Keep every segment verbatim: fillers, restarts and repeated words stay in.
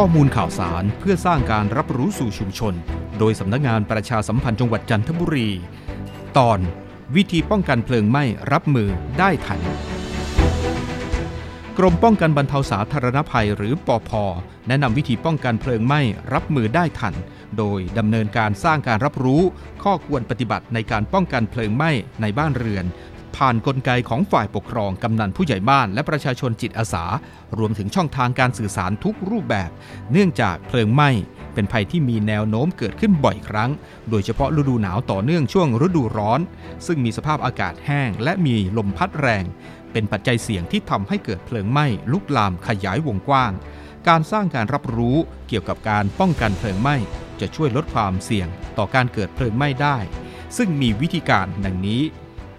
ข้อมูลข่าวสารเพื่อสร้างการรับรู้สู่ชุมชนโดยสำนักงานประชาสัมพันธ์จังหวัดจันทบุรีตอนวิธีป้องกันเพลิงไหม้รับมือได้ทันกรมป้องกันบรรเทาสาธารณภัยหรือปภ.แนะนำวิธีป้องกันเพลิงไหม้รับมือได้ทันโดยดำเนินการสร้างการรับรู้ข้อควรปฏิบัติในการป้องกันเพลิงไหม้ในบ้านเรือนผ่านกลไกของฝ่ายปกครองกำนันผู้ใหญ่บ้านและประชาชนจิตอาสารวมถึงช่องทางการสื่อสารทุกรูปแบบเนื่องจากเพลิงไหม้เป็นภัยที่มีแนวโน้มเกิดขึ้นบ่อยครั้งโดยเฉพาะฤดูหนาวต่อเนื่องช่วงฤดูร้อนซึ่งมีสภาพอากาศแห้งและมีลมพัดแรงเป็นปัจจัยเสี่ยงที่ทำให้เกิดเพลิงไหม้ลุกลามขยายวงกว้างการสร้างการรับรู้เกี่ยวกับการป้องกันเพลิงไหม้จะช่วยลดความเสี่ยงต่อการเกิดเพลิงไหม้ได้ซึ่งมีวิธีการดังนี้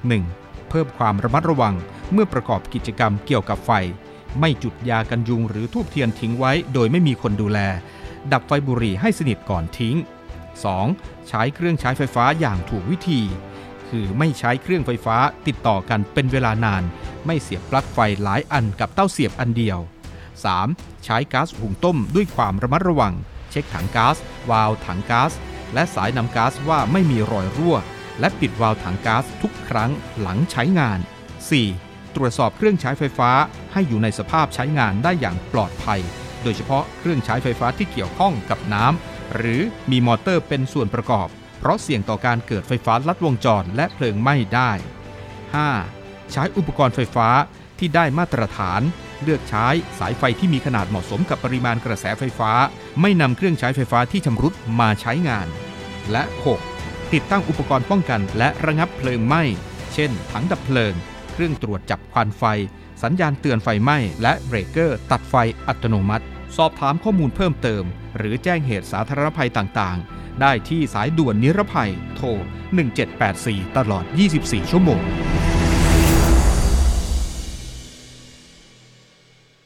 หนึ่งเพิ่มความระมัดระวังเมื่อประกอบกิจกรรมเกี่ยวกับไฟไม่จุดยากันยุงหรือธูปเทียนทิ้งไว้โดยไม่มีคนดูแลดับไฟบุหรี่ให้สนิทก่อนทิ้ง สอง ใช้เครื่องใช้ไฟฟ้าอย่างถูกวิธีคือไม่ใช้เครื่องไฟฟ้าติดต่อกันเป็นเวลานานไม่เสียบปลั๊กไฟหลายอันกับเต้าเสียบอันเดียว สาม ใช้ก๊าซหุงต้มด้วยความระมัดระวังเช็คถังก๊าซวาล์วถังก๊าซและสายนำก๊าซว่าไม่มีรอยรั่วและปิดวาล์วถังก๊าซทุกครั้งหลังใช้งาน สี่ ตรวจสอบเครื่องใช้ไฟฟ้าให้อยู่ในสภาพใช้งานได้อย่างปลอดภัยโดยเฉพาะเครื่องใช้ไฟฟ้าที่เกี่ยวข้องกับน้ำหรือมีมอเตอร์เป็นส่วนประกอบเพราะเสี่ยงต่อการเกิดไฟฟ้าลัดวงจรและเพลิงไหม้ได้ ห้า ใช้อุปกรณ์ไฟฟ้าที่ได้มาตรฐานเลือกใช้สายไฟที่มีขนาดเหมาะสมกับปริมาณกระแสไฟฟ้าไม่นำเครื่องใช้ไฟฟ้าที่ชำรุดมาใช้งานและ หกติดตั้งอุปกรณ์ป้องกันและระงับเพลิงไหม้เช่นถังดับเพลิงเครื่องตรวจจับควันไฟสัญญาณเตือนไฟไหม้และเบรกเกอร์ตัดไฟอัตโนมัติสอบถามข้อมูลเพิ่มเติมหรือแจ้งเหตุสาธารณภัยต่างๆได้ที่สายด่วนนิรภัยโทรหนึ่งเจ็ดแปดสี่ตลอดยี่สิบสี่ชั่วโมง